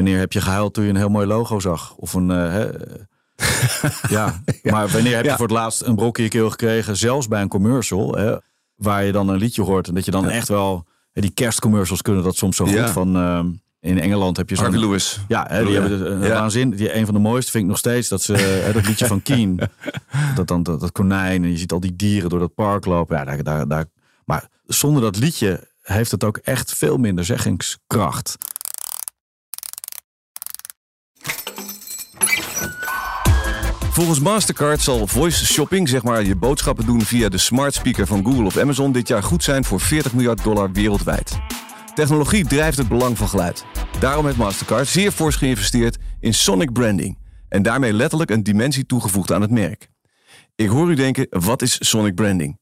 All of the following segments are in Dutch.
Wanneer heb je gehuild toen je een heel mooi logo zag? Of een... ja. Ja, maar wanneer heb je voor het laatst een brok in je keel gekregen? Zelfs bij een commercial, hè, waar je dan een liedje hoort. En dat je dan echt wel... Die kerstcommercials kunnen dat soms zo goed. Van, in Engeland heb je zo'n... Arthur Lewis. Ja, hè, die hebben een waanzin. Die, een van de mooiste vind ik nog steeds. Dat ze dat liedje van Keane. Dat konijn. En je ziet al die dieren door dat park lopen. Ja, daar, maar zonder dat liedje heeft het ook echt veel minder zeggingskracht. Volgens Mastercard zal voice shopping, zeg maar je boodschappen doen via de smart speaker van Google of Amazon, dit jaar goed zijn voor $40 miljard wereldwijd. Technologie drijft het belang van geluid. Daarom heeft Mastercard zeer fors geïnvesteerd in sonic branding en daarmee letterlijk een dimensie toegevoegd aan het merk. Ik hoor u denken, wat is sonic branding?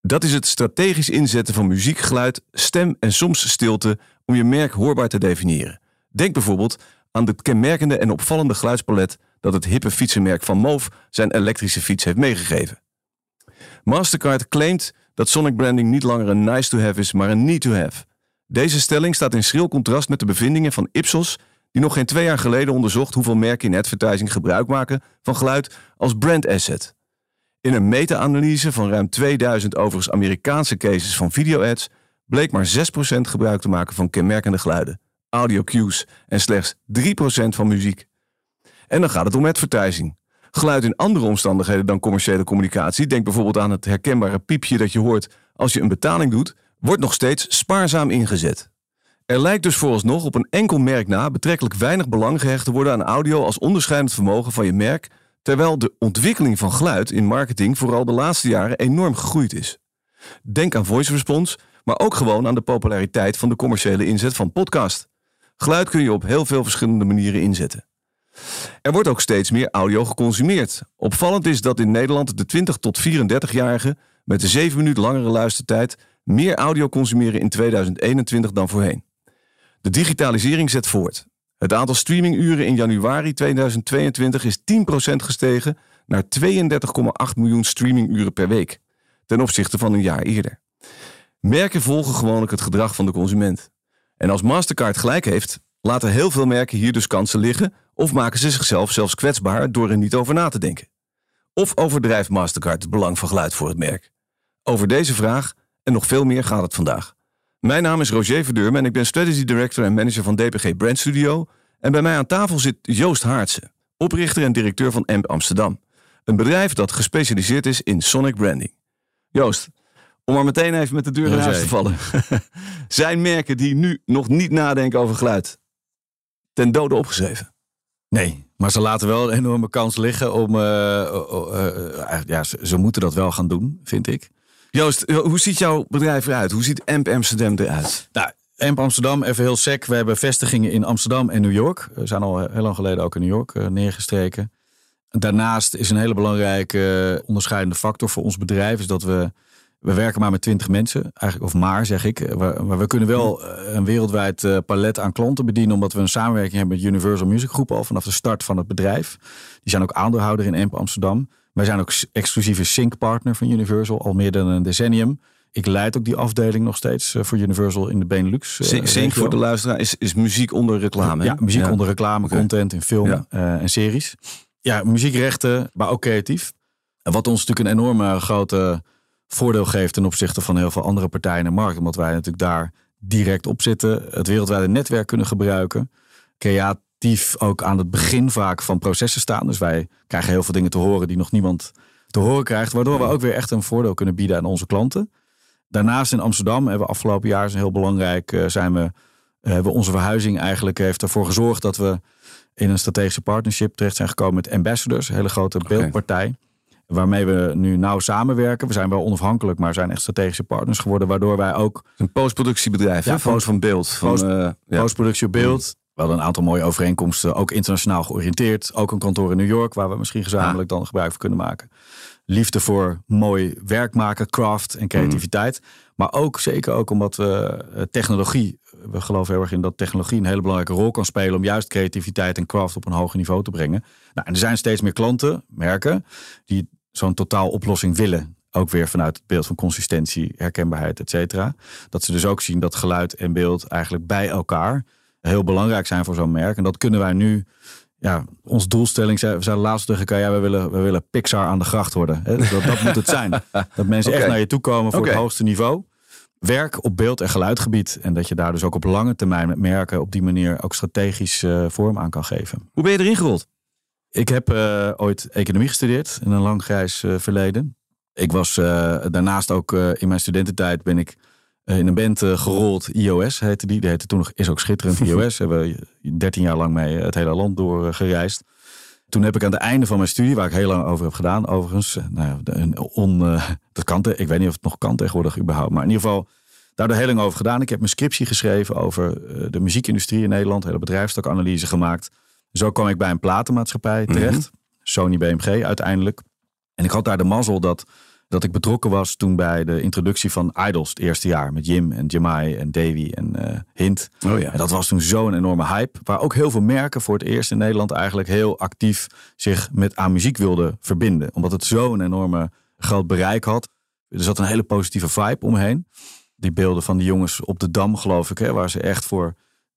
Dat is het strategisch inzetten van muziek, geluid, stem en soms stilte om je merk hoorbaar te definiëren. Denk bijvoorbeeld aan het kenmerkende en opvallende geluidspalet dat het hippe fietsenmerk Vanmoof zijn elektrische fiets heeft meegegeven. Mastercard claimt dat sonic branding niet langer een nice-to-have is, maar een need-to-have. Deze stelling staat in schril contrast met de bevindingen van Ipsos, die nog geen 2 jaar geleden onderzocht hoeveel merken in advertising gebruik maken van geluid als brandasset. In een meta-analyse van ruim 2000 overigens Amerikaanse cases van video-ads bleek maar 6% gebruik te maken van kenmerkende geluiden, audio cues en slechts 3% van muziek. En dan gaat het om advertising. Geluid in andere omstandigheden dan commerciële communicatie, denk bijvoorbeeld aan het herkenbare piepje dat je hoort als je een betaling doet, wordt nog steeds spaarzaam ingezet. Er lijkt dus vooralsnog op een enkel merk na betrekkelijk weinig belang gehecht te worden aan audio als onderscheidend vermogen van je merk, terwijl de ontwikkeling van geluid in marketing vooral de laatste jaren enorm gegroeid is. Denk aan voice response, maar ook gewoon aan de populariteit van de commerciële inzet van podcast. Geluid kun je op heel veel verschillende manieren inzetten. Er wordt ook steeds meer audio geconsumeerd. Opvallend is dat in Nederland de 20 tot 34-jarigen met de 7 minuten langere luistertijd meer audio consumeren in 2021 dan voorheen. De digitalisering zet voort. Het aantal streaminguren in januari 2022 is 10% gestegen naar 32,8 miljoen streaminguren per week ten opzichte van een jaar eerder. Merken volgen gewoonlijk het gedrag van de consument. En als Mastercard gelijk heeft, laten heel veel merken hier dus kansen liggen of maken ze zichzelf zelfs kwetsbaar door er niet over na te denken? Of overdrijft Mastercard het belang van geluid voor het merk? Over deze vraag en nog veel meer gaat het vandaag. Mijn naam is Roger Verdurmen en ik ben Strategy Director en Manager van DPG Brandstudio. En bij mij aan tafel zit Joost Haartsen, oprichter en directeur van Amp Amsterdam. Een bedrijf dat gespecialiseerd is in sonic branding. Joost, om maar meteen even met de deur in huis te vallen. Zijn merken die nu nog niet nadenken over geluid ten dode opgeschreven? Nee, maar ze laten wel een enorme kans liggen om... ze moeten dat wel gaan doen, vind ik. Joost, hoe ziet jouw bedrijf eruit? Hoe ziet Amp Amsterdam eruit? Nou, Amp Amsterdam, even heel sec. We hebben vestigingen in Amsterdam en New York. We zijn al heel lang geleden ook in New York neergestreken. Daarnaast is een hele belangrijke onderscheidende factor voor ons bedrijf is dat we werken maar met 20 mensen, eigenlijk, of maar zeg ik. Maar we kunnen wel een wereldwijd palet aan klanten bedienen, omdat we een samenwerking hebben met Universal Music Group al vanaf de start van het bedrijf. Die zijn ook aandeelhouder in Amp Amsterdam. Wij zijn ook exclusieve sync-partner van Universal al meer dan een decennium. Ik leid ook die afdeling nog steeds voor Universal in de Benelux. Sync voor de luisteraar is muziek onder reclame. Ja, muziek onder reclame, content in film en series. Ja, muziekrechten, maar ook creatief. En wat ons natuurlijk een enorme grote voordeel geeft ten opzichte van heel veel andere partijen in de markt. Omdat wij natuurlijk daar direct op zitten. Het wereldwijde netwerk kunnen gebruiken. Creatief ook aan het begin vaak van processen staan. Dus wij krijgen heel veel dingen te horen die nog niemand te horen krijgt. Waardoor we ook weer echt een voordeel kunnen bieden aan onze klanten. Daarnaast in Amsterdam hebben we afgelopen jaar is heel belangrijk. Onze verhuizing eigenlijk heeft ervoor gezorgd dat we in een strategische partnership terecht zijn gekomen met Ambassadors. Een hele grote beeldpartij. Waarmee we nu nauw samenwerken. We zijn wel onafhankelijk, maar zijn echt strategische partners geworden. Waardoor wij ook... Een postproductiebedrijf, ja, van beeld. Postproductie op beeld. We hadden een aantal mooie overeenkomsten. Ook internationaal georiënteerd. Ook een kantoor in New York, waar we misschien gezamenlijk dan gebruik van kunnen maken. Liefde voor mooi werk maken, craft en creativiteit. Maar ook, zeker ook omdat technologie... We geloven heel erg in dat technologie een hele belangrijke rol kan spelen om juist creativiteit en craft op een hoger niveau te brengen. Nou, en er zijn steeds meer klanten, merken, die zo'n totaaloplossing willen. Ook weer vanuit het beeld van consistentie, herkenbaarheid, et cetera. Dat ze dus ook zien dat geluid en beeld eigenlijk bij elkaar heel belangrijk zijn voor zo'n merk. En dat kunnen wij nu... Ja, ons doelstelling, we zijn laatst tegen elkaar, ja, we willen Pixar aan de gracht worden. Hè? Dat moet het zijn. Dat mensen echt naar je toe komen voor het hoogste niveau. Werk op beeld- en geluidgebied. En dat je daar dus ook op lange termijn met merken op die manier ook strategisch vorm aan kan geven. Hoe ben je erin gerold? Ik heb ooit economie gestudeerd in een lang grijs verleden. Ik was daarnaast ook in mijn studententijd ben ik in een band gerold. IOS heette die. Die heette toen nog, is ook schitterend, IOS. Hebben we 13 jaar lang mee het hele land door gereisd. Toen heb ik aan het einde van mijn studie, waar ik heel lang over heb gedaan, overigens, ik weet niet of het nog kan tegenwoordig überhaupt, maar in ieder geval daardoor heel lang over gedaan. Ik heb mijn scriptie geschreven over de muziekindustrie in Nederland, hele bedrijfstakanalyse gemaakt. Zo kwam ik bij een platenmaatschappij terecht, Sony BMG uiteindelijk. En ik had daar de mazzel dat ik betrokken was toen bij de introductie van Idols het eerste jaar. Met Jim en Jamai en Davy en Hint. Oh ja. En dat was toen zo'n enorme hype. Waar ook heel veel merken voor het eerst in Nederland eigenlijk heel actief zich aan muziek wilden verbinden. Omdat het zo'n enorme groot bereik had. Er zat een hele positieve vibe omheen. Die beelden van die jongens op de Dam, geloof ik. Hè, waar ze echt voor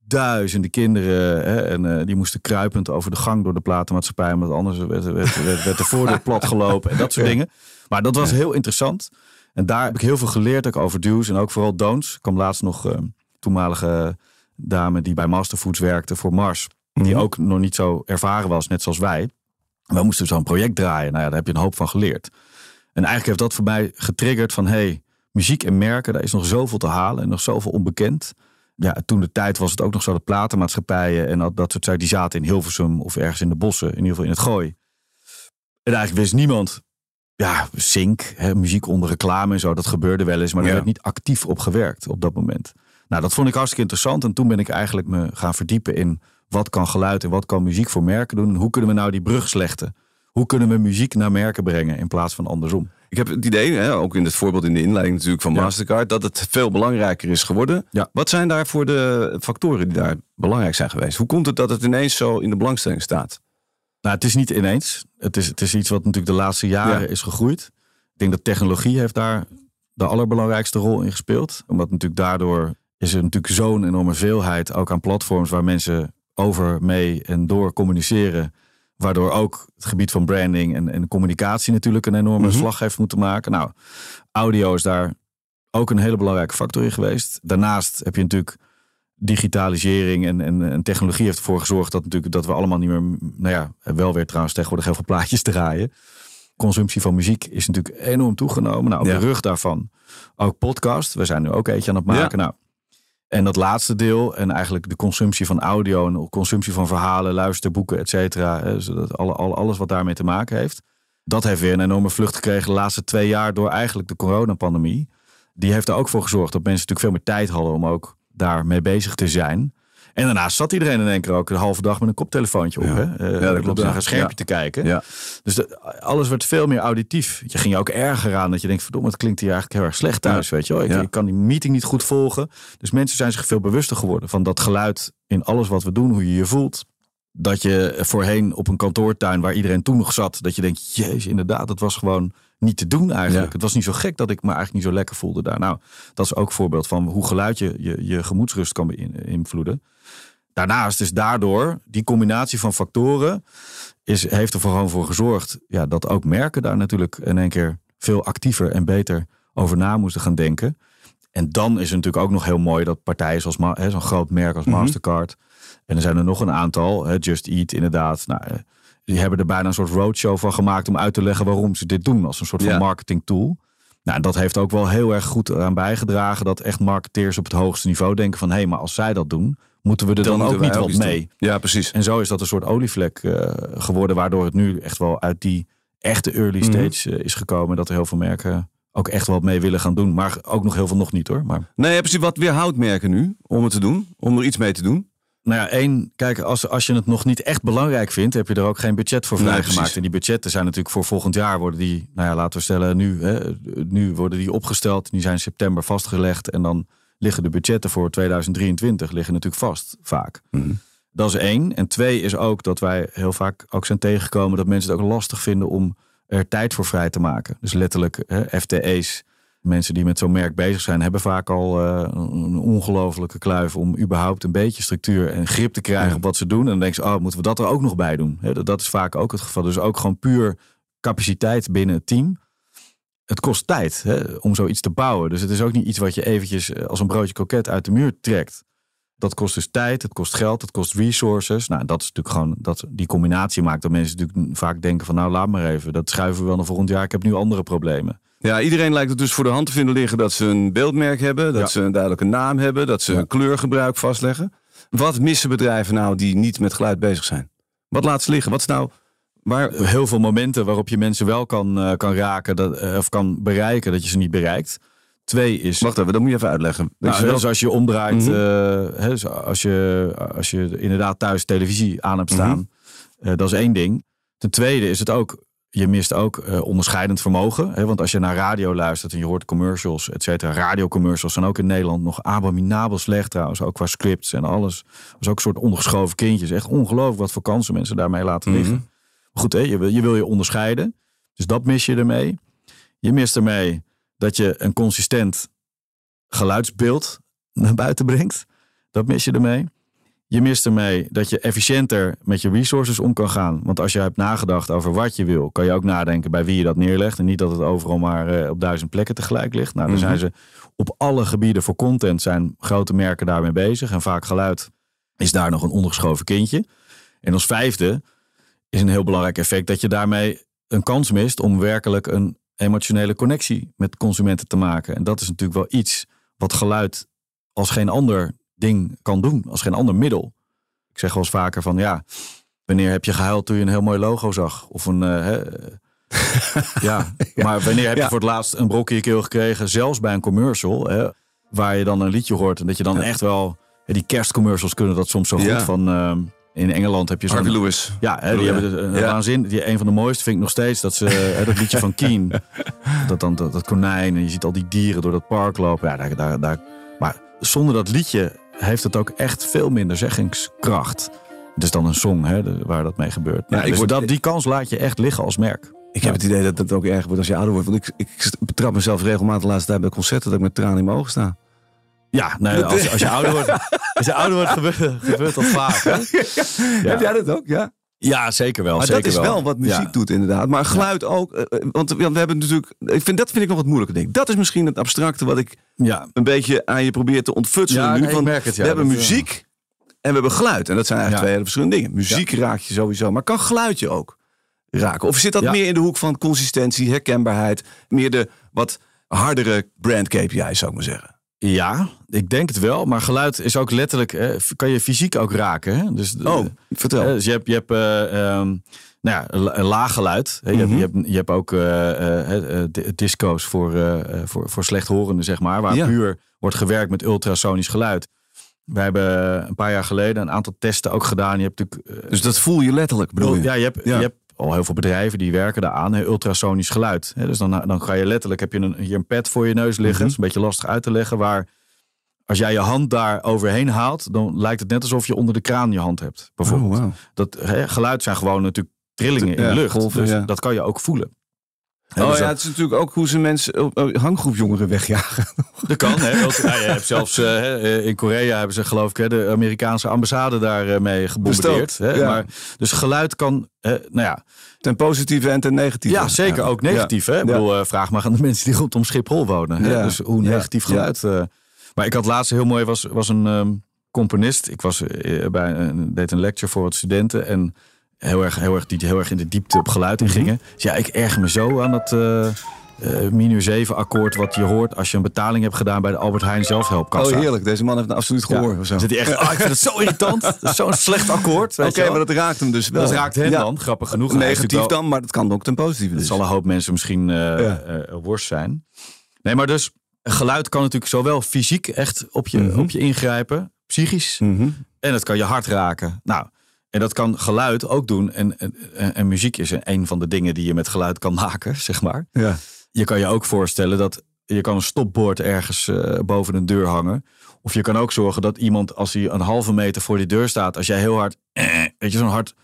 duizenden kinderen. Hè, en die moesten kruipend over de gang door de platenmaatschappij. Omdat anders werd de voordeur plat gelopen. En dat soort dingen. Maar dat was heel interessant. En daar heb ik heel veel geleerd. Ook over do's en ook vooral don'ts. Ik kwam laatst nog een toenmalige dame die bij Masterfoods werkte voor Mars. Die ook nog niet zo ervaren was, net zoals wij. En we moesten zo'n project draaien. Nou ja, daar heb je een hoop van geleerd. En eigenlijk heeft dat voor mij getriggerd van... muziek en merken, daar is nog zoveel te halen en nog zoveel onbekend. Ja, toen de tijd was het ook nog zo dat platenmaatschappijen en dat soort zaken... die zaten in Hilversum of ergens in de bossen, in ieder geval in het Gooi. En eigenlijk wist niemand... Ja, sync, muziek onder reclame en zo, dat gebeurde wel eens. Maar er werd niet actief op gewerkt op dat moment. Nou, dat vond ik hartstikke interessant. En toen ben ik eigenlijk me gaan verdiepen in wat kan geluid en wat kan muziek voor merken doen. En hoe kunnen we nou die brug slechten? Hoe kunnen we muziek naar merken brengen in plaats van andersom? Ik heb het idee, hè, ook in het voorbeeld in de inleiding natuurlijk van Mastercard, dat het veel belangrijker is geworden. Ja. Wat zijn daarvoor de factoren die daar belangrijk zijn geweest? Hoe komt het dat het ineens zo in de belangstelling staat? Nou, het is niet ineens. Het is iets wat natuurlijk de laatste jaren is gegroeid. Ik denk dat technologie heeft daar de allerbelangrijkste rol in gespeeld. Omdat natuurlijk daardoor is er natuurlijk zo'n enorme veelheid... ook aan platforms waar mensen over, mee en door communiceren. Waardoor ook het gebied van branding en communicatie natuurlijk... een enorme slag heeft moeten maken. Nou, audio is daar ook een hele belangrijke factor in geweest. Daarnaast heb je natuurlijk... digitalisering en technologie heeft ervoor gezorgd dat we allemaal niet meer... Nou ja, wel weer trouwens tegenwoordig heel veel plaatjes draaien. Consumptie van muziek is natuurlijk enorm toegenomen. Nou, op de rug daarvan ook podcast. We zijn nu ook eentje aan het maken. Ja. Nou, en dat laatste deel en eigenlijk de consumptie van audio... en consumptie van verhalen, luisterboeken, et cetera. Zodat alles wat daarmee te maken heeft. Dat heeft weer een enorme vlucht gekregen de laatste 2 jaar... door eigenlijk de coronapandemie. Die heeft er ook voor gezorgd dat mensen natuurlijk veel meer tijd hadden... om ook... daarmee bezig te zijn. En daarnaast zat iedereen in één keer ook een halve dag met een koptelefoontje op. Ja, hè? Dat klopt. Naar een schermpje te kijken. Ja. Dus alles werd veel meer auditief. Je ging je ook erger aan dat je denkt... verdomme, het klinkt hier eigenlijk heel erg slecht thuis. Weet je, ik kan die meeting niet goed volgen. Dus mensen zijn zich veel bewuster geworden... van dat geluid in alles wat we doen, hoe je je voelt. Dat je voorheen op een kantoortuin waar iedereen toen nog zat... dat je denkt, jezus, inderdaad, dat was gewoon... niet te doen eigenlijk. Ja. Het was niet zo gek dat ik me eigenlijk niet zo lekker voelde daar. Nou, dat is ook een voorbeeld van hoe geluid je gemoedsrust kan beïnvloeden. Daarnaast is daardoor die combinatie van factoren... heeft er gewoon voor gezorgd dat ook merken daar natuurlijk... in één keer veel actiever en beter over na moesten gaan denken. En dan is het natuurlijk ook nog heel mooi dat partijen zoals zo'n groot merk als Mastercard... en er zijn er nog een aantal, Just Eat inderdaad... Nou, die hebben er bijna een soort roadshow van gemaakt... om uit te leggen waarom ze dit doen als een soort van marketingtool. Nou, dat heeft ook wel heel erg goed aan bijgedragen... dat echt marketeers op het hoogste niveau denken van... maar als zij dat doen, moeten we er dan ook niet wat mee. Doen. Ja, precies. En zo is dat een soort olievlek geworden... waardoor het nu echt wel uit die echte early stage is gekomen... dat er heel veel merken ook echt wat mee willen gaan doen. Maar ook nog heel veel nog niet, hoor. Maar... Nee, precies. Wat weerhoudt merken nu om het te doen? Om er iets mee te doen? Nou ja, kijk, als je het nog niet echt belangrijk vindt... heb je er ook geen budget voor vrijgemaakt. En die budgetten zijn natuurlijk voor volgend jaar worden die... Nou ja, laten we stellen, nu worden die opgesteld. Die zijn in september vastgelegd. En dan liggen de budgetten voor 2023 liggen natuurlijk vast, vaak. Dat is 1. En 2 is ook dat wij heel vaak ook zijn tegengekomen... dat mensen het ook lastig vinden om er tijd voor vrij te maken. Dus letterlijk FTE's. Mensen die met zo'n merk bezig zijn, hebben vaak al een ongelofelijke kluif om überhaupt een beetje structuur en grip te krijgen op wat ze doen. En dan denken ze, oh, moeten we dat er ook nog bij doen? He, dat is vaak ook het geval. Dus ook gewoon puur capaciteit binnen het team. Het kost tijd om zoiets te bouwen. Dus het is ook niet iets wat je eventjes als een broodje kroket uit de muur trekt. Dat kost dus tijd, het kost geld, het kost resources. Nou, dat is natuurlijk gewoon dat die combinatie maakt dat mensen natuurlijk vaak denken van nou, laat maar even. Dat schuiven we wel naar volgend jaar, ik heb nu andere problemen. Ja, iedereen lijkt het dus voor de hand te vinden liggen dat ze een beeldmerk hebben, dat ze een duidelijke naam hebben, dat ze een kleurgebruik vastleggen. Wat missen bedrijven nou die niet met geluid bezig zijn? Wat laat ze liggen? Wat is nou... Maar heel veel momenten waarop je mensen wel kan raken of kan bereiken dat je ze niet bereikt. Twee is... Wacht even, dat moet je even uitleggen. Nou, dus als je omdraait, als je inderdaad thuis televisie aan hebt staan, dat is één ding. Ten tweede is het ook, je mist ook onderscheidend vermogen. Hè? Want als je naar radio luistert en je hoort commercials, et cetera. Radiocommercials zijn ook in Nederland nog abominabel slecht trouwens. Ook qua scripts en alles. Dat is ook een soort ondergeschoven kindjes. Echt ongelooflijk wat voor kansen mensen daarmee laten liggen. Goed, je wil je onderscheiden. Dus dat mis je ermee. Je mist ermee dat je een consistent geluidsbeeld naar buiten brengt. Dat mis je ermee. Je mist ermee dat je efficiënter met je resources om kan gaan. Want als je hebt nagedacht over wat je wil, kan je ook nadenken bij wie je dat neerlegt. En niet dat het overal maar op 1000 plekken tegelijk ligt. Nou, dan zijn ze op alle gebieden voor content zijn grote merken daarmee bezig. En vaak geluid is daar nog een ondergeschoven kindje. En als vijfde is een heel belangrijk effect dat je daarmee een kans mist om werkelijk een emotionele connectie met consumenten te maken. En dat is natuurlijk wel iets wat geluid als geen ander ding kan doen, als geen ander middel. Ik zeg wel eens vaker van ja, wanneer heb je gehuild toen je een heel mooi logo zag? Of een... maar wanneer heb je voor het laatst een brok in je keel gekregen, zelfs bij een commercial, waar je dan een liedje hoort en dat je dan echt wel... Die kerstcommercials kunnen dat soms zo goed van... In Engeland heb je zo'n... Arthur Lewis. Ja, hè, die hebben een waanzin. Die, een van de mooiste vind ik nog steeds. Dat ze dat liedje van Keane. Dat konijn. En je ziet al die dieren door dat park lopen. Ja, daar. Maar zonder dat liedje heeft het ook echt veel minder zeggingskracht. Het is dan een song waar dat mee gebeurt. Ja, die kans laat je echt liggen als merk. Ik heb het idee dat het ook erg wordt als je ouder wordt. Want ik betrap mezelf regelmatig de laatste tijd bij concerten dat ik met tranen in mijn ogen sta. Ja, nee, als je ouder wordt, gebeurt dat vaak. Heb jij dat ook? Ja, ja zeker wel. Maar zeker dat is wel wat muziek doet inderdaad. Maar geluid ook. Want we hebben natuurlijk... Dat vind ik nog wat moeilijker ding. Dat is misschien het abstracte wat ik een beetje aan je probeer te ontfutselen nu. Want we hebben muziek en we hebben geluid. En dat zijn eigenlijk twee hele verschillende dingen. Muziek raakt je sowieso. Maar kan geluid je ook raken? Of zit dat meer in de hoek van consistentie, herkenbaarheid? Meer de wat hardere brand KPI's zou ik maar zeggen. Ja, ik denk het wel. Maar geluid is ook letterlijk... kan je fysiek ook raken. Hè? Dus, vertel. Dus je hebt laag geluid. Hè? Je hebt ook disco's voor slechthorenden, zeg maar. Waar puur wordt gewerkt met ultrasonisch geluid. Wij hebben een paar jaar geleden een aantal testen ook gedaan. Je hebt natuurlijk, dus dat voel je letterlijk, bedoel je? Ja, je hebt al heel veel bedrijven die werken daaraan. Ultrasonisch geluid. Dus dan ga je letterlijk... Heb je hier een pad voor je neus liggen. Dat is een beetje lastig uit te leggen. Waar als jij je hand daar overheen haalt... dan lijkt het net alsof je onder de kraan je hand hebt. Bijvoorbeeld. Oh, wow. Geluid zijn gewoon natuurlijk trillingen in de lucht. Golven, dus dat kan je ook voelen. Het is natuurlijk ook hoe ze mensen hanggroep jongeren wegjagen. Dat kan, hè. Je hebt zelfs in Korea hebben ze geloof ik de Amerikaanse ambassade daarmee gebombardeerd. Hè? Ja. Maar, dus geluid kan, ten positieve en ten negatieve. Ja, zeker ook negatief. Ja. Hè? Ik bedoel, vraag maar aan de mensen die rondom Schiphol wonen. Hè? Ja. Dus hoe negatief geluid. Ja. Maar ik had laatst heel mooi, was een componist. Ik was deed een lecture voor wat studenten en... Die heel erg in de diepte op geluid in gingen. Dus ik erger me zo aan dat minor 7 akkoord wat je hoort als je een betaling hebt gedaan bij de Albert Heijn zelfhelpkassa. Oh heerlijk, deze man heeft een absoluut gehoor. Ja. Zit hij echt, ik vind het zo irritant. Dat is zo'n slecht akkoord. Oké, maar dat raakt hem dus wel. Dat raakt hem dan, grappig genoeg. Negatief dan, maar dat kan ook ten positieve. Dat zal een hoop mensen misschien worst zijn. Nee, maar dus geluid kan natuurlijk zowel fysiek echt op je ingrijpen, psychisch. En het kan je hart raken. Nou. En dat kan geluid ook doen. En muziek is een van de dingen die je met geluid kan maken, zeg maar. Ja. Je kan je ook voorstellen dat je kan een stopbord ergens boven een deur hangen. Of je kan ook zorgen dat iemand, als hij een halve meter voor die deur staat... als jij heel hard,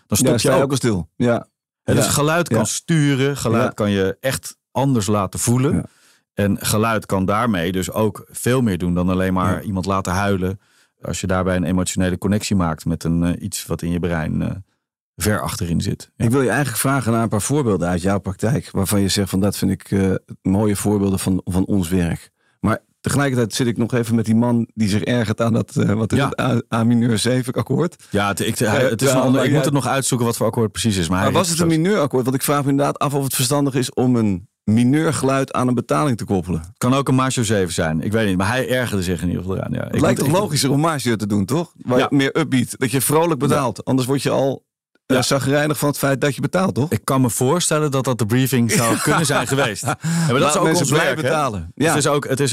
dan stop je ook al stil. Ja. Dus geluid kan sturen. Geluid kan je echt anders laten voelen. Ja. En geluid kan daarmee dus ook veel meer doen dan alleen maar iemand laten huilen. Als je daarbij een emotionele connectie maakt met een, iets wat in je brein ver achterin zit. Ja. Ik wil je eigenlijk vragen naar een paar voorbeelden uit jouw praktijk. Waarvan je zegt van dat vind ik mooie voorbeelden van ons werk. Maar tegelijkertijd zit ik nog even met die man die zich ergert aan dat wat is het A-mineur 7 akkoord. Ja, ik moet het nog uitzoeken wat voor akkoord precies is. Maar was het een mineur akkoord? Want ik vraag me inderdaad af of het verstandig is om een mineurgeluid aan een betaling te koppelen. Het kan ook een Majo 7 zijn. Ik weet niet, maar hij ergerde zich in ieder geval eraan. Ja. Het lijkt toch logischer om Majo te doen, toch? Waar je meer upbeat, dat je vrolijk betaalt. Ja. Anders word je al chagrijnig van het feit dat je betaalt, toch? Ik kan me voorstellen dat dat de briefing zou kunnen zijn geweest. Ja, maar dat is ook ons werk, betalen. Ja.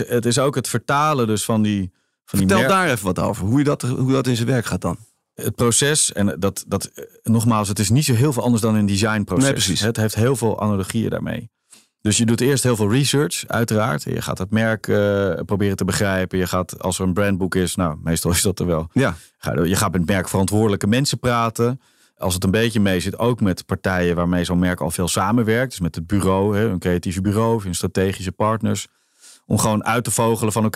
Het is ook het vertalen dus van die... Vertel daar even wat over, hoe dat in zijn werk gaat dan. Het proces, en dat nogmaals, het is niet zo heel veel anders dan een designproces. Nee, precies. Het heeft heel veel analogieën daarmee. Dus je doet eerst heel veel research, uiteraard. Je gaat het merk proberen te begrijpen. Je gaat, als er een brandboek is, nou, meestal is dat er wel. Ja. Je gaat met merkverantwoordelijke mensen praten. Als het een beetje mee zit, ook met partijen waarmee zo'n merk al veel samenwerkt. Dus met het bureau, een creatieve bureau of hun strategische partners. Om gewoon uit te vogelen van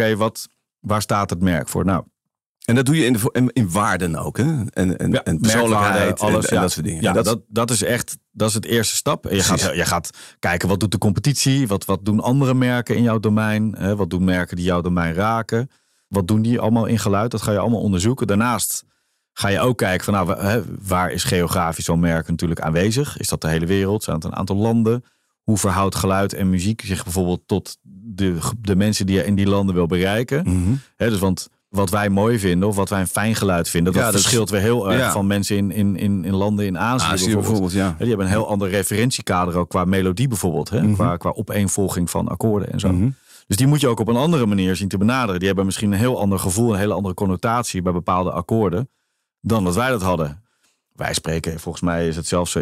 waar staat het merk voor? Nou, en dat doe je in waarden ook, hè? En persoonlijkheid, alles en dat soort dingen. Ja, dat is het eerste stap. En je gaat kijken, wat doet de competitie? Wat doen andere merken in jouw domein? Hè? Wat doen merken die jouw domein raken? Wat doen die allemaal in geluid? Dat ga je allemaal onderzoeken. Daarnaast ga je ook kijken van, waar is geografisch zo'n merk natuurlijk aanwezig? Is dat de hele wereld? Zijn het een aantal landen? Hoe verhoudt geluid en muziek zich bijvoorbeeld tot de mensen die je in die landen wil bereiken? Mm-hmm. Hè, dus want wat wij mooi vinden of wat wij een fijn geluid vinden, dat verschilt weer heel erg van mensen in landen in Azië bijvoorbeeld. Ja. Die hebben een heel ander referentiekader ook qua melodie bijvoorbeeld. Hè? Mm-hmm. Qua opeenvolging van akkoorden en zo. Mm-hmm. Dus die moet je ook op een andere manier zien te benaderen. Die hebben misschien een heel ander gevoel, een hele andere connotatie bij bepaalde akkoorden dan dat wij dat hadden. Wij spreken, volgens mij is het zelfs zo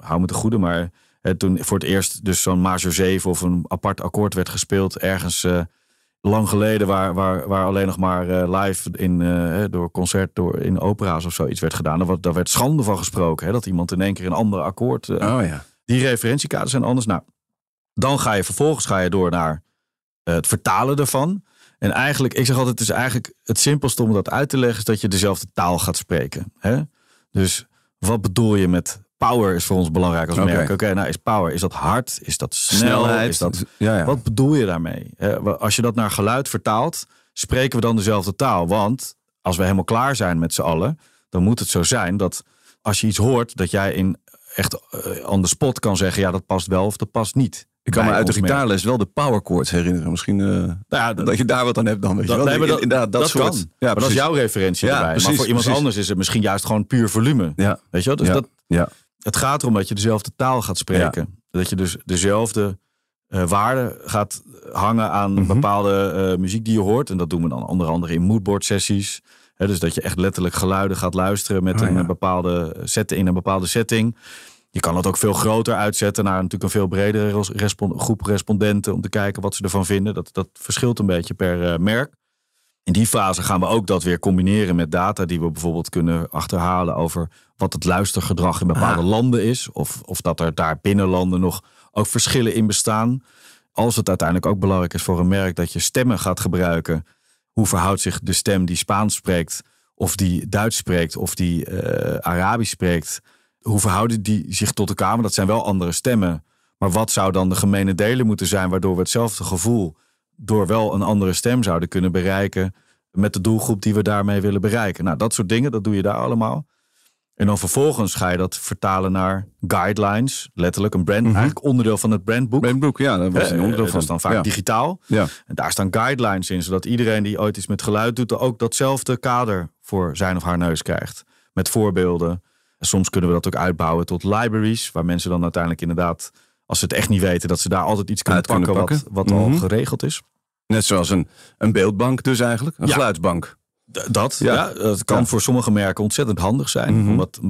hou me te goede, maar toen voor het eerst dus zo'n major 7 of een apart akkoord werd gespeeld ergens lang geleden, waar alleen nog maar live door concert in opera's of zoiets werd gedaan. Daar werd schande van gesproken. Hè? Dat iemand in één keer een ander akkoord... Die referentiekaders zijn anders. Nou, dan ga je door naar het vertalen daarvan. En eigenlijk, ik zeg altijd, het is eigenlijk het simpelste om dat uit te leggen, is dat je dezelfde taal gaat spreken. Hè? Dus wat bedoel je met... Power is voor ons belangrijk als merk. Oké, nou is power, is dat hard? Is dat snelheid? Is dat... Ja. Wat bedoel je daarmee? Als je dat naar geluid vertaalt, spreken we dan dezelfde taal. Want als we helemaal klaar zijn met z'n allen, dan moet het zo zijn dat als je iets hoort, dat jij on the spot kan zeggen, ja, dat past wel of dat past niet. Ik kan me uit de gitaarles wel de power chords herinneren. Misschien dat je daar wat aan hebt dan. Dat soort. Kan. Ja, maar dat is jouw referentie erbij. Precies, maar voor iemand anders is het misschien juist gewoon puur volume. Ja. Weet je wel? Het gaat erom dat je dezelfde taal gaat spreken. Ja. Dat je dus dezelfde waarde gaat hangen aan bepaalde muziek die je hoort. En dat doen we dan onder andere in moodboard sessies. Dus dat je echt letterlijk geluiden gaat luisteren met een bepaalde setting. Je kan het ook veel groter uitzetten naar natuurlijk een veel bredere groep respondenten. Om te kijken wat ze ervan vinden. Dat verschilt een beetje per merk. In die fase gaan we ook dat weer combineren met data die we bijvoorbeeld kunnen achterhalen over wat het luistergedrag in bepaalde landen is. Of dat er daar binnen landen nog ook verschillen in bestaan. Als het uiteindelijk ook belangrijk is voor een merk dat je stemmen gaat gebruiken. Hoe verhoudt zich de stem die Spaans spreekt of die Duits spreekt of die Arabisch spreekt? Hoe verhouden die zich tot elkaar? Want dat zijn wel andere stemmen. Maar wat zou dan de gemene deler moeten zijn waardoor we hetzelfde gevoel door wel een andere stem zouden kunnen bereiken met de doelgroep die we daarmee willen bereiken. Nou, dat soort dingen, dat doe je daar allemaal. En dan vervolgens ga je dat vertalen naar guidelines. Letterlijk een brand, eigenlijk onderdeel van het brandboek. Brandboek, ja. Dat was een onderdeel van. Dat is dan vaak digitaal. Ja. En daar staan guidelines in, zodat iedereen die ooit iets met geluid doet ook datzelfde kader voor zijn of haar neus krijgt. Met voorbeelden. En soms kunnen we dat ook uitbouwen tot libraries, waar mensen dan uiteindelijk inderdaad, als ze het echt niet weten, dat ze daar altijd iets kunnen pakken. Wat al geregeld is. Net zoals een beeldbank dus eigenlijk. Een geluidsbank. Dat kan voor sommige merken ontzettend handig zijn. Omdat,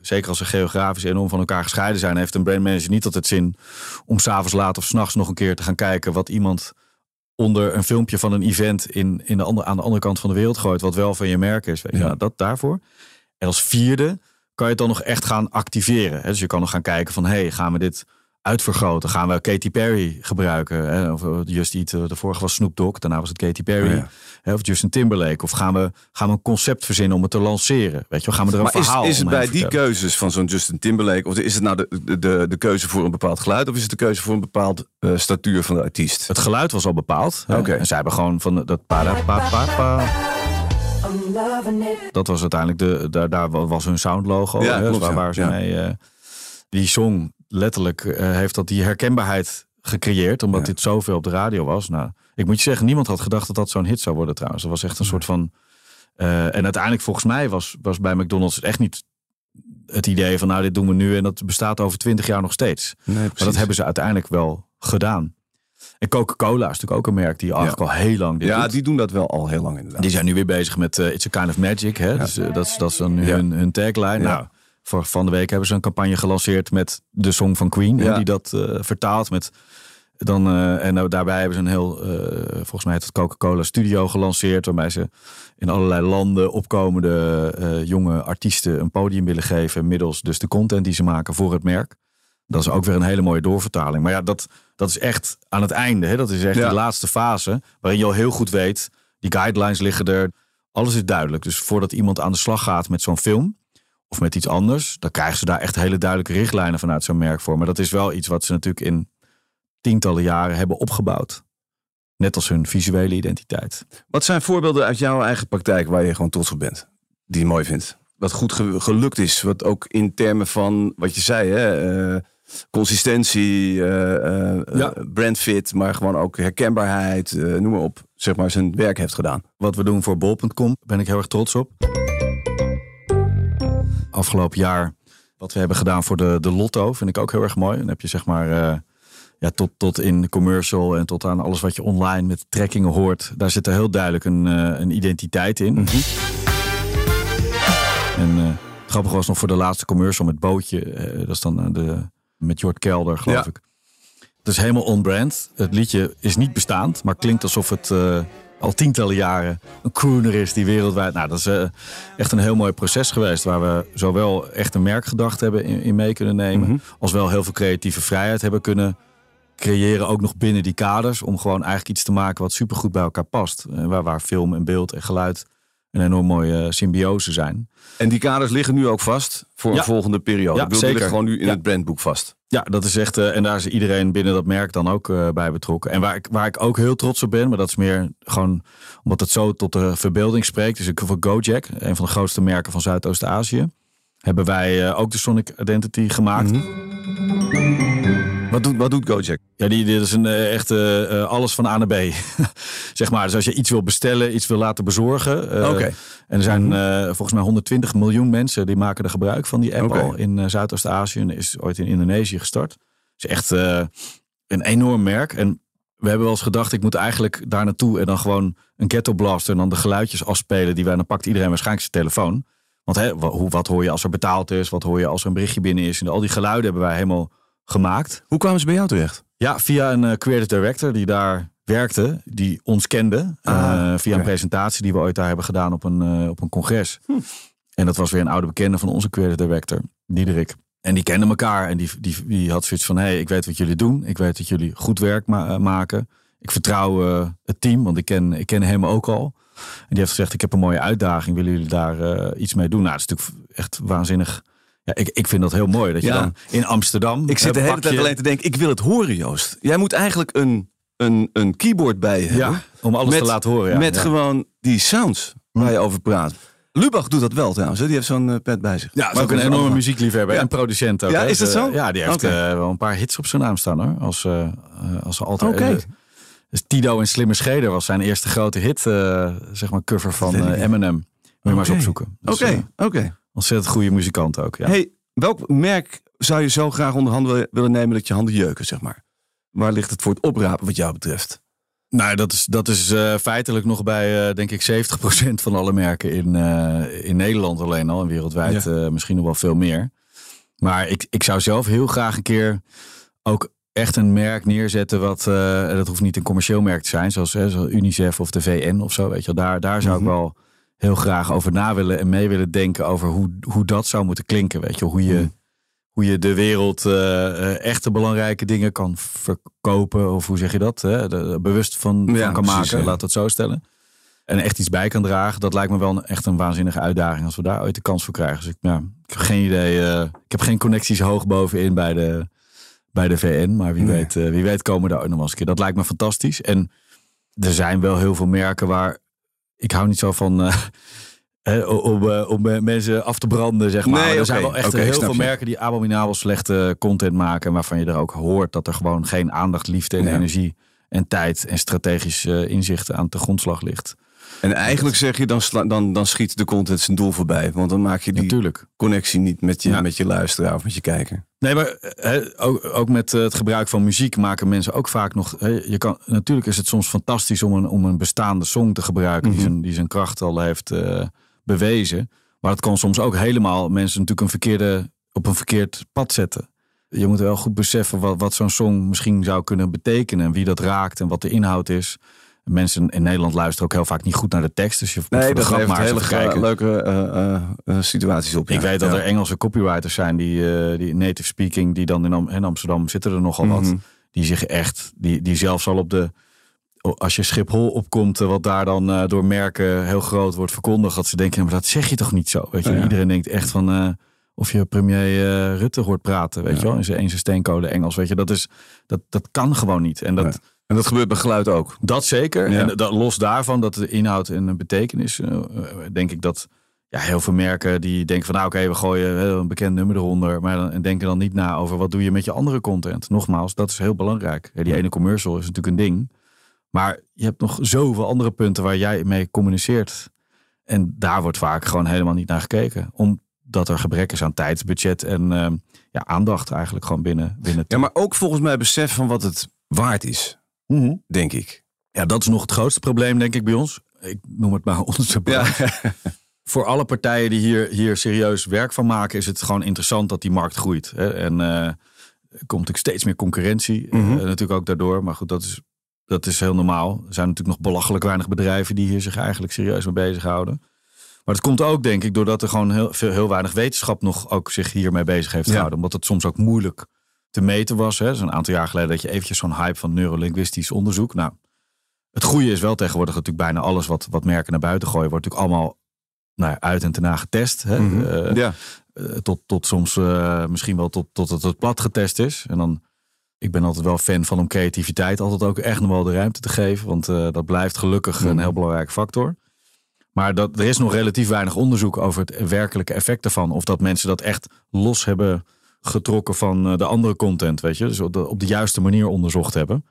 zeker als ze geografisch enorm van elkaar gescheiden zijn, heeft een brandmanager niet altijd zin om 's avonds laat of 's nachts nog een keer te gaan kijken wat iemand onder een filmpje van een event aan de andere kant van de wereld gooit, wat wel van je merk is. Weet je. Ja. Nou, dat daarvoor. En als vierde kan je het dan nog echt gaan activeren. Hè? Dus je kan nog gaan kijken van, gaan we dit uitvergroten. Gaan we Katy Perry gebruiken? Hè? Of Just Eat, de vorige was Snoop Dogg, daarna was het Katy Perry. Ja. Hè? Of Justin Timberlake. Of gaan we een concept verzinnen om het te lanceren? Weet je, gaan we er een verhaal is het bij vertellen? Die keuzes van zo'n Justin Timberlake, of is het nou de keuze voor een bepaald geluid, of is het de keuze voor een bepaald statuur van de artiest? Het geluid was al bepaald. Okay. En zij hebben gewoon van dat pa-da-pa-pa-pa. Dat was uiteindelijk daar was hun soundlogo. Ja, klopt, waar ze mee die song letterlijk heeft dat die herkenbaarheid gecreëerd, omdat dit zoveel op de radio was. Nou, ik moet je zeggen, niemand had gedacht dat dat zo'n hit zou worden trouwens. Dat was echt een soort van en uiteindelijk volgens mij was bij McDonald's echt niet het idee van nou, dit doen we nu en dat bestaat over 20 jaar nog steeds. Nee, maar dat hebben ze uiteindelijk wel gedaan. En Coca-Cola is natuurlijk ook een merk die eigenlijk al heel lang dit doet. Die doen dat wel al heel lang inderdaad. Die zijn nu weer bezig met It's a Kind of Magic. Hè? Ja. Dus, dat is dan hun tagline. Ja. Nou, van de week hebben ze een campagne gelanceerd met de song van Queen. Ja. Die dat vertaalt met... daarbij hebben ze een heel... volgens mij heet het Coca-Cola Studio gelanceerd. Waarbij ze in allerlei landen opkomende jonge artiesten een podium willen geven. Middels dus de content die ze maken voor het merk. Dat is ook weer een hele mooie doorvertaling. Maar ja, dat is echt aan het einde. Hè? Dat is echt de laatste fase waarin je al heel goed weet. Die guidelines liggen er. Alles is duidelijk. Dus voordat iemand aan de slag gaat met zo'n film of met iets anders, dan krijgen ze daar echt hele duidelijke richtlijnen vanuit zo'n merk voor. Maar dat is wel iets wat ze natuurlijk in tientallen jaren hebben opgebouwd. Net als hun visuele identiteit. Wat zijn voorbeelden uit jouw eigen praktijk waar je gewoon trots op bent? Die je mooi vindt? Wat goed gelukt is? Wat ook in termen van wat je zei, hè? Consistentie, brandfit, maar gewoon ook herkenbaarheid, noem maar op, zeg maar, zijn werk heeft gedaan. Wat we doen voor bol.com, ben ik heel erg trots op. Afgelopen jaar, wat we hebben gedaan voor de lotto, vind ik ook heel erg mooi. Dan heb je zeg maar, tot in commercial en tot aan alles wat je online met trekkingen hoort. Daar zit er heel duidelijk een identiteit in. Mm-hmm. En grappig was nog voor de laatste commercial met Bootje, dat is dan met Jort Kelder, geloof ik. Het is helemaal on-brand. Het liedje is niet bestaand, maar klinkt alsof het al tientallen jaren een crooner is die wereldwijd... Nou, dat is echt een heel mooi proces geweest waar we zowel echt een merkgedachte hebben in mee kunnen nemen... Mm-hmm. als wel heel veel creatieve vrijheid hebben kunnen creëren, ook nog binnen die kaders... om gewoon eigenlijk iets te maken wat supergoed bij elkaar past. Waar film en beeld en geluid... een enorm mooie symbiose zijn. En die kaders liggen nu ook vast voor een volgende periode. Ja, zeker. Die liggen gewoon nu in het brandboek vast. Ja, dat is echt... en daar is iedereen binnen dat merk dan ook bij betrokken. En waar ik ook heel trots op ben... maar dat is meer gewoon omdat het zo tot de verbeelding spreekt... dus voor Gojek, een van de grootste merken van Zuidoost-Azië... hebben wij ook de Sonic Identity gemaakt. Mm-hmm. Wat doet Gojek? Ja, dit is een echte alles van A naar B. zeg maar, dus als je iets wil bestellen, iets wil laten bezorgen. Okay. En er zijn volgens mij 120 miljoen mensen die maken er gebruik van die app al in Zuidoost-Azië. En is ooit in Indonesië gestart. Het is echt een enorm merk. En we hebben wel eens gedacht, ik moet eigenlijk daar naartoe en dan gewoon een ghetto blaster en dan de geluidjes afspelen die wij... Dan pakt iedereen waarschijnlijk zijn telefoon. Want wat hoor je als er betaald is? Wat hoor je als er een berichtje binnen is? En al die geluiden hebben wij helemaal... gemaakt. Hoe kwamen ze bij jou terecht? Ja, via een creative director die daar werkte, die ons kende. Een presentatie die we ooit daar hebben gedaan op een congres. En dat was weer een oude bekende van onze creative director, Diederik. En die kenden elkaar en die had zoiets van... hey, ik weet wat jullie doen, ik weet dat jullie goed werk maken. Ik vertrouw het team, want ik ken hem ook al. En die heeft gezegd, ik heb een mooie uitdaging, willen jullie daar iets mee doen? Nou, dat is natuurlijk echt waanzinnig... Ja, ik vind dat heel mooi, dat je dan in Amsterdam... Ik zit de hele tijd alleen te denken, ik wil het horen, Joost. Jij moet eigenlijk een keyboard bij je hebben. Om alles te laten horen. Ja. Met gewoon die sounds waar je over praat. Lubach doet dat wel trouwens, hè? Die heeft zo'n pad bij zich. Ja, maar ook een enorme muziekliefhebber en producent ook. Ja, is dat zo? Ja, die heeft wel een paar hits op zijn naam staan, hoor. Als ze altijd... Dus Tido en Slimme Scheder was zijn eerste grote hit, zeg maar, cover van Eminem. Moet je maar eens opzoeken. Oké. Ontzettend goede muzikant ook. Ja. Hey, welk merk zou je zo graag onder handen willen nemen dat je handen jeuken, zeg maar? Waar ligt het voor het oprapen wat jou betreft? Nou, dat is feitelijk nog bij, denk ik, 70% van alle merken in Nederland alleen al. En wereldwijd misschien nog wel veel meer. Maar ik zou zelf heel graag een keer ook echt een merk neerzetten wat... dat hoeft niet een commercieel merk te zijn, zoals UNICEF of de VN of zo. Weet je, daar zou ik wel... heel graag over na willen en mee willen denken over hoe dat zou moeten klinken. Weet je, hoe je hoe je de wereld echte belangrijke dingen kan verkopen. Of hoe zeg je dat? Hè? Bewust van kan precies, maken, ja. Laat dat zo stellen. En echt iets bij kan dragen. Dat lijkt me wel echt een waanzinnige uitdaging als we daar ooit de kans voor krijgen. Dus ik heb geen idee. Ik heb geen connecties hoog bovenin bij de VN. Maar wie weet komen daar ook nog wel eens een keer. Dat lijkt me fantastisch. En er zijn wel heel veel merken waar... Ik hou niet zo van... om mensen af te branden, zeg maar. Er zijn wel echt heel veel merken die abominabel slechte content maken. En waarvan je er ook hoort dat er gewoon geen aandacht, liefde en energie... en tijd en strategische inzichten aan de grondslag ligt. En eigenlijk zeg je, dan schiet de content zijn doel voorbij. Want dan maak je die connectie niet met je luisteraar of met je kijker. Nee, maar ook met het gebruik van muziek maken mensen ook vaak nog... natuurlijk is het soms fantastisch om een bestaande song te gebruiken... Mm-hmm. die zijn kracht al heeft bewezen. Maar dat kan soms ook helemaal mensen natuurlijk op een verkeerd pad zetten. Je moet wel goed beseffen wat zo'n song misschien zou kunnen betekenen... en wie dat raakt en wat de inhoud is... Mensen in Nederland luisteren ook heel vaak niet goed naar de tekst. Dus je moet voor de grap maar hele leuke situaties op. Ik weet dat er Engelse copywriters zijn die native speaking, die dan in Amsterdam zitten er nogal wat. Die zich echt, die zelfs al als je Schiphol opkomt, wat daar dan door merken heel groot wordt verkondigd. Dat ze denken, maar dat zeg je toch niet zo? Weet je, iedereen denkt echt van... Of je premier Rutte hoort praten, weet je wel. In zijn steencode Engels, weet je. Dat kan gewoon niet. En dat... Ja. En dat gebeurt bij geluid ook. Dat zeker. Ja. En los daarvan, dat de inhoud en de betekenis... denk ik dat heel veel merken die denken van... we gooien een bekend nummer eronder. Maar denken dan niet na over wat doe je met je andere content. Nogmaals, dat is heel belangrijk. Ja, die ene commercial is natuurlijk een ding. Maar je hebt nog zoveel andere punten waar jij mee communiceert. En daar wordt vaak gewoon helemaal niet naar gekeken. Omdat er gebrek is aan tijd, budget en aandacht eigenlijk gewoon binnen. Ja, maar ook volgens mij besef van wat het waard is. Mm-hmm. Denk ik. Ja, dat is nog het grootste probleem, denk ik, bij ons. Ik noem het maar onze branche. Ja. Voor alle partijen die hier serieus werk van maken... is het gewoon interessant dat die markt groeit. Hè? En er komt ook steeds meer concurrentie. Mm-hmm. Natuurlijk ook daardoor. Maar goed, dat is heel normaal. Er zijn natuurlijk nog belachelijk weinig bedrijven... die hier zich eigenlijk serieus mee bezighouden. Maar dat komt ook, denk ik, doordat er gewoon heel weinig wetenschap... nog ook zich hiermee bezig heeft gehouden. Omdat het soms ook moeilijk... te meten was. Hè. Dus een aantal jaar geleden dat je eventjes zo'n hype van neurolinguïstisch onderzoek. Nou, het goede is wel tegenwoordig natuurlijk bijna alles wat merken naar buiten gooien. Wordt natuurlijk allemaal uit en daarna getest. Hè. Mm-hmm. Tot soms misschien wel tot het plat getest is. En dan, ik ben altijd wel fan van om creativiteit altijd ook echt nog wel de ruimte te geven. Want dat blijft gelukkig een heel belangrijke factor. Maar er is nog relatief weinig onderzoek over het werkelijke effect ervan. Of dat mensen dat echt los hebben... getrokken van de andere content, weet je. Dus op de juiste manier onderzocht hebben.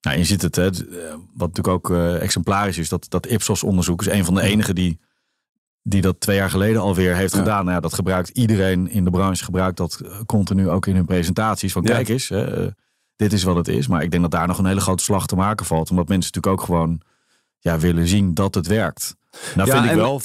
Nou, je ziet het, hè, wat natuurlijk ook exemplarisch is... dat Ipsos onderzoek is een van de enigen die dat 2 jaar geleden alweer heeft gedaan. Nou, dat gebruikt iedereen in de branche, gebruikt dat continu ook in hun presentaties. Van kijk eens, hè, dit is wat het is. Maar ik denk dat daar nog een hele grote slag te maken valt. Omdat mensen natuurlijk ook gewoon willen zien dat het werkt. Nou vind ik wel...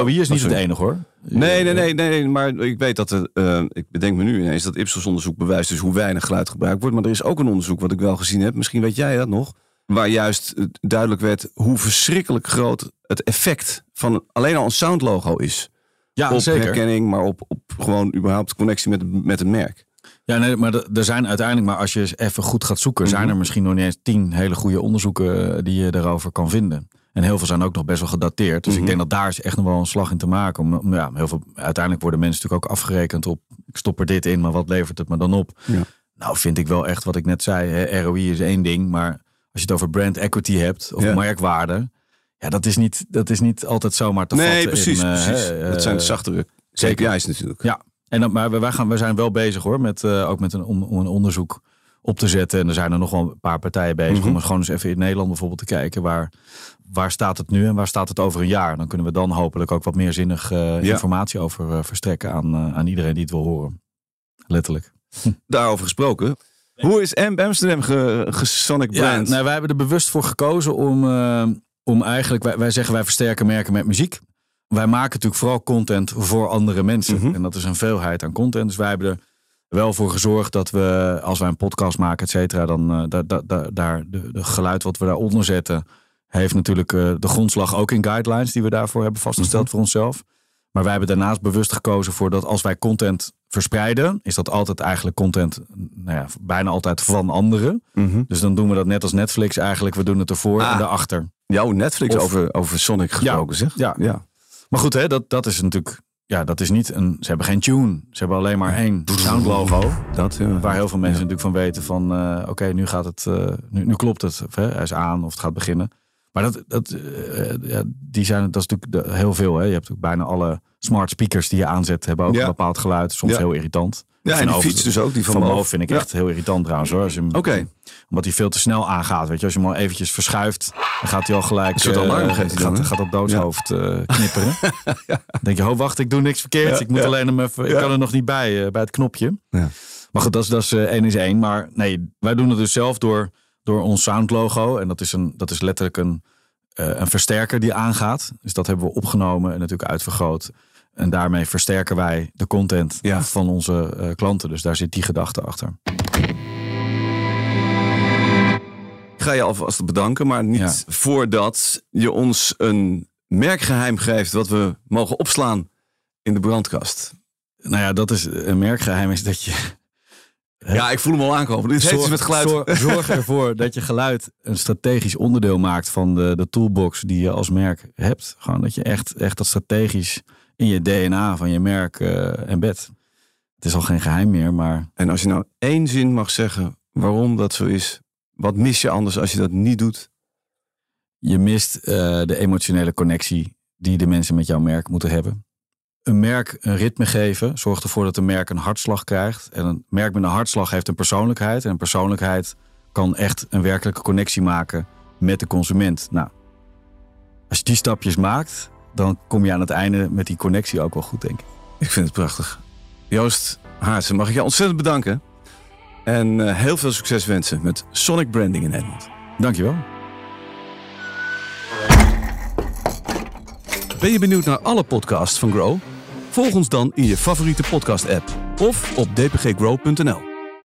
ROI is niet het enige, hoor. Nee, maar ik weet dat er... ik bedenk me nu ineens dat Ipsos-onderzoek bewijst... dus hoe weinig geluid gebruikt wordt. Maar er is ook een onderzoek wat ik wel gezien heb. Misschien weet jij dat nog. Waar juist duidelijk werd hoe verschrikkelijk groot... het effect van alleen al een soundlogo is. Ja, op zeker. Herkenning, maar op gewoon überhaupt connectie met het merk. Ja, nee, maar er zijn uiteindelijk... maar als je eens even goed gaat zoeken... zijn er misschien nog niet eens 10 hele goede onderzoeken... die je daarover kan vinden. En heel veel zijn ook nog best wel gedateerd. Dus ik denk dat daar is echt nog wel een slag in te maken. Heel veel, uiteindelijk worden mensen natuurlijk ook afgerekend op... ik stop er dit in, maar wat levert het me dan op? Ja. Nou, vind ik wel echt wat ik net zei. Hè, ROI is één ding, maar als je het over brand equity hebt... of merkwaarde, dat is niet altijd zomaar te vatten. Nee, precies. Dat zijn de zachtere KPI's natuurlijk. Ja, en maar wij zijn wel bezig hoor, met ook met een onderzoek... op te zetten. En er zijn er nog wel een paar partijen bezig... om gewoon eens even in Nederland bijvoorbeeld te kijken... waar staat het nu en waar staat het over een jaar? Dan kunnen we dan hopelijk ook wat meer zinnig informatie over verstrekken... aan iedereen die het wil horen. Letterlijk. Daarover gesproken. Hoe is Amp Amsterdam gesonic brand? Ja, wij hebben er bewust voor gekozen om eigenlijk... Wij zeggen wij versterken merken met muziek. Wij maken natuurlijk vooral content voor andere mensen. En dat is een veelheid aan content. Dus wij hebben er... wel voor gezorgd dat we, als wij een podcast maken, et cetera... dan de geluid wat we daaronder zetten... heeft natuurlijk de grondslag ook in guidelines... die we daarvoor hebben vastgesteld voor onszelf. Maar wij hebben daarnaast bewust gekozen voor dat als wij content verspreiden, is dat altijd eigenlijk content, nou ja, bijna altijd van anderen. Mm-hmm. Dus dan doen we dat net als Netflix eigenlijk. We doen het ervoor en erachter. Jouw Netflix over Sonic gesproken, zeg. Ja. Maar goed, hè, dat is natuurlijk... Ja, dat is niet een... Ze hebben geen tune. Ze hebben alleen maar één soundlogo. Waar heel veel mensen natuurlijk van weten van... Oké, nu gaat het... Nu klopt het. Of, hè, hij is aan of het gaat beginnen. Maar dat is natuurlijk heel veel. Hè. Je hebt ook bijna alle smart speakers die je aanzet... hebben ook een bepaald geluid. Soms heel irritant. Ja, en die fiets dus ook. Die van boven vind ik echt heel irritant trouwens. Hoor. Omdat hij veel te snel aangaat. Weet je, als je hem al eventjes verschuift... dan gaat hij al gelijk... gaat op doodshoofd knipperen. Dan denk je, wacht, ik doe niks verkeerd. Ja, ik moet alleen hem even... Ik kan er nog niet bij het knopje. Ja. Maar goed, dat is 1 is 1. Maar nee, wij doen het dus zelf door ons soundlogo. En dat is letterlijk een versterker die aangaat. Dus dat hebben we opgenomen en natuurlijk uitvergroot. En daarmee versterken wij de content van onze klanten. Dus daar zit die gedachte achter. Ik ga je alvast bedanken, maar niet voordat je ons een merkgeheim geeft... wat we mogen opslaan in de brandkast. Nou ja, dat is een merkgeheim is dat je... Ja, ik voel hem al aankomen. Dit heeft iets met geluid. Zorg ervoor dat je geluid een strategisch onderdeel maakt van de toolbox die je als merk hebt. Gewoon dat je echt dat strategisch in je DNA van je merk embedt. Het is al geen geheim meer, maar... En als je nou 1 zin mag zeggen waarom dat zo is... Wat mis je anders als je dat niet doet? Je mist de emotionele connectie die de mensen met jouw merk moeten hebben. Een merk een ritme geven zorgt ervoor dat een merk een hartslag krijgt. En een merk met een hartslag heeft een persoonlijkheid. En een persoonlijkheid kan echt een werkelijke connectie maken met de consument. Nou, als je die stapjes maakt, dan kom je aan het einde met die connectie ook wel goed, denk ik. Ik vind het prachtig. Joost Haartsen, mag ik je ontzettend bedanken. En heel veel succes wensen met Sonic Branding in Nederland. Dankjewel. Ben je benieuwd naar alle podcasts van Grow? Volg ons dan in je favoriete podcast-app of op dpggrow.nl.